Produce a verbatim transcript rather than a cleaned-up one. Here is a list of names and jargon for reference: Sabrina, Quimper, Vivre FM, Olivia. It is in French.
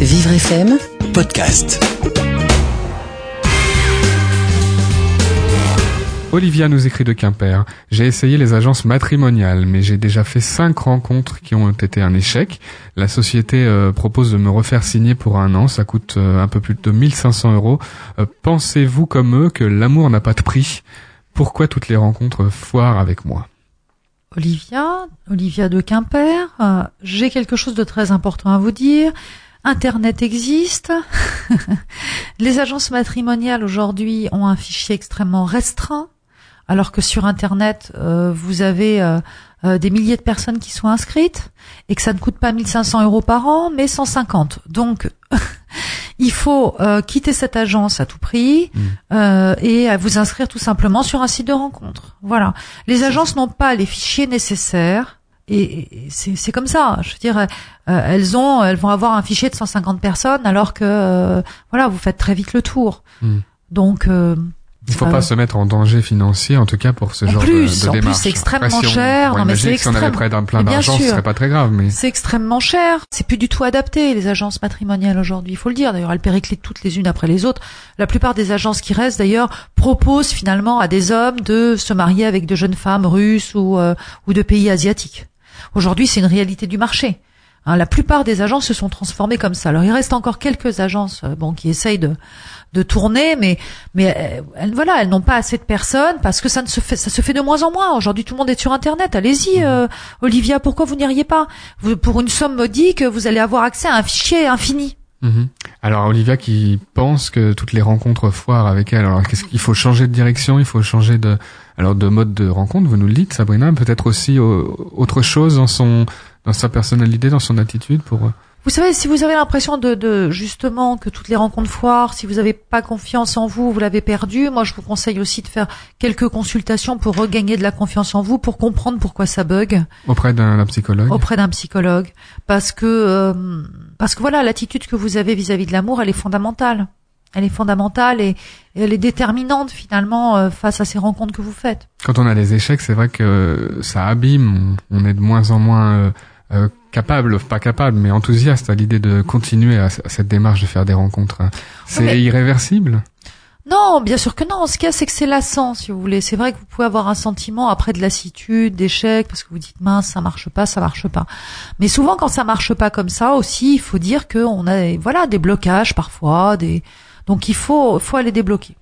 Vivre F M Podcast. Olivia nous écrit de Quimper. J'ai essayé les agences matrimoniales, mais j'ai déjà fait cinq rencontres qui ont été un échec. La société euh, propose de me refaire signer pour un an. Ça coûte euh, un peu plus de mille cinq cents euros. Euh, pensez-vous comme eux que l'amour n'a pas de prix? Pourquoi toutes les rencontres foirent avec moi? Olivia, Olivia de Quimper, euh, j'ai quelque chose de très important à vous dire. Internet existe. Les agences matrimoniales aujourd'hui ont un fichier extrêmement restreint, alors que sur Internet, euh, vous avez euh, euh, des milliers de personnes qui sont inscrites et que ça ne coûte pas mille cinq cents euros par an, mais cent cinquante. Donc, il faut euh, quitter cette agence à tout prix euh, et à vous inscrire tout simplement sur un site de rencontre. Voilà. Les agences n'ont pas les fichiers nécessaires. Et c'est, c'est comme ça, je veux dire, euh, elles ont, elles vont avoir un fichier de cent cinquante personnes, alors que, euh, voilà, vous faites très vite le tour. Mmh. Donc, euh, il faut euh, pas se mettre en danger financier, en tout cas pour ce genre plus, de, de démarche. En plus, c'est extrêmement Après, si on, cher. On non, mais c'est extrêmement. Si on avait près d'un plein d'argent, ce serait pas très grave. Mais c'est extrêmement cher. C'est plus du tout adapté les agences matrimoniales aujourd'hui. Il faut le dire. D'ailleurs, elles périclitent toutes les unes après les autres. La plupart des agences qui restent, d'ailleurs, proposent finalement à des hommes de se marier avec de jeunes femmes russes ou euh, ou de pays asiatiques. Aujourd'hui, c'est une réalité du marché. Hein, la plupart des agences se sont transformées comme ça. Alors, il reste encore quelques agences, bon, qui essayent de de tourner, mais mais elles, voilà, elles n'ont pas assez de personnes parce que ça ne se fait ça se fait de moins en moins. Aujourd'hui, tout le monde est sur Internet. Allez-y, euh, Olivia, pourquoi vous n'iriez pas? Vous, pour une somme modique, vous allez avoir accès à un fichier infini. Mmh. Alors Olivia qui pense que toutes les rencontres foirent avec elle, alors qu'est-ce qu'il faut changer de direction, il faut changer de alors de mode de rencontre, vous nous le dites Sabrina, peut-être aussi autre chose dans son dans sa personnalité, dans son attitude pour... Vous savez, si vous avez l'impression de, de justement que toutes les rencontres foirent, si vous n'avez pas confiance en vous, vous l'avez perdu, moi je vous conseille aussi de faire quelques consultations pour regagner de la confiance en vous, pour comprendre pourquoi ça bug. Auprès d'un la psychologue. Auprès d'un psychologue, parce que euh, parce que voilà, l'attitude que vous avez vis-à-vis de l'amour, elle est fondamentale, elle est fondamentale et, et elle est déterminante finalement euh, face à ces rencontres que vous faites. Quand on a des échecs, c'est vrai que ça abîme, on est de moins en moins euh, euh, capable, pas capable, mais enthousiaste à l'idée de continuer à, à cette démarche de faire des rencontres. C'est oui, mais... irréversible? Non, bien sûr que non. Ce qu'il y a, c'est que c'est lassant, si vous voulez. C'est vrai que vous pouvez avoir un sentiment après de lassitude, d'échec, parce que vous dites, mince, ça marche pas, ça marche pas. Mais souvent, quand ça marche pas comme ça aussi, il faut dire qu'on a, voilà, des blocages parfois, des, donc il faut, faut aller débloquer.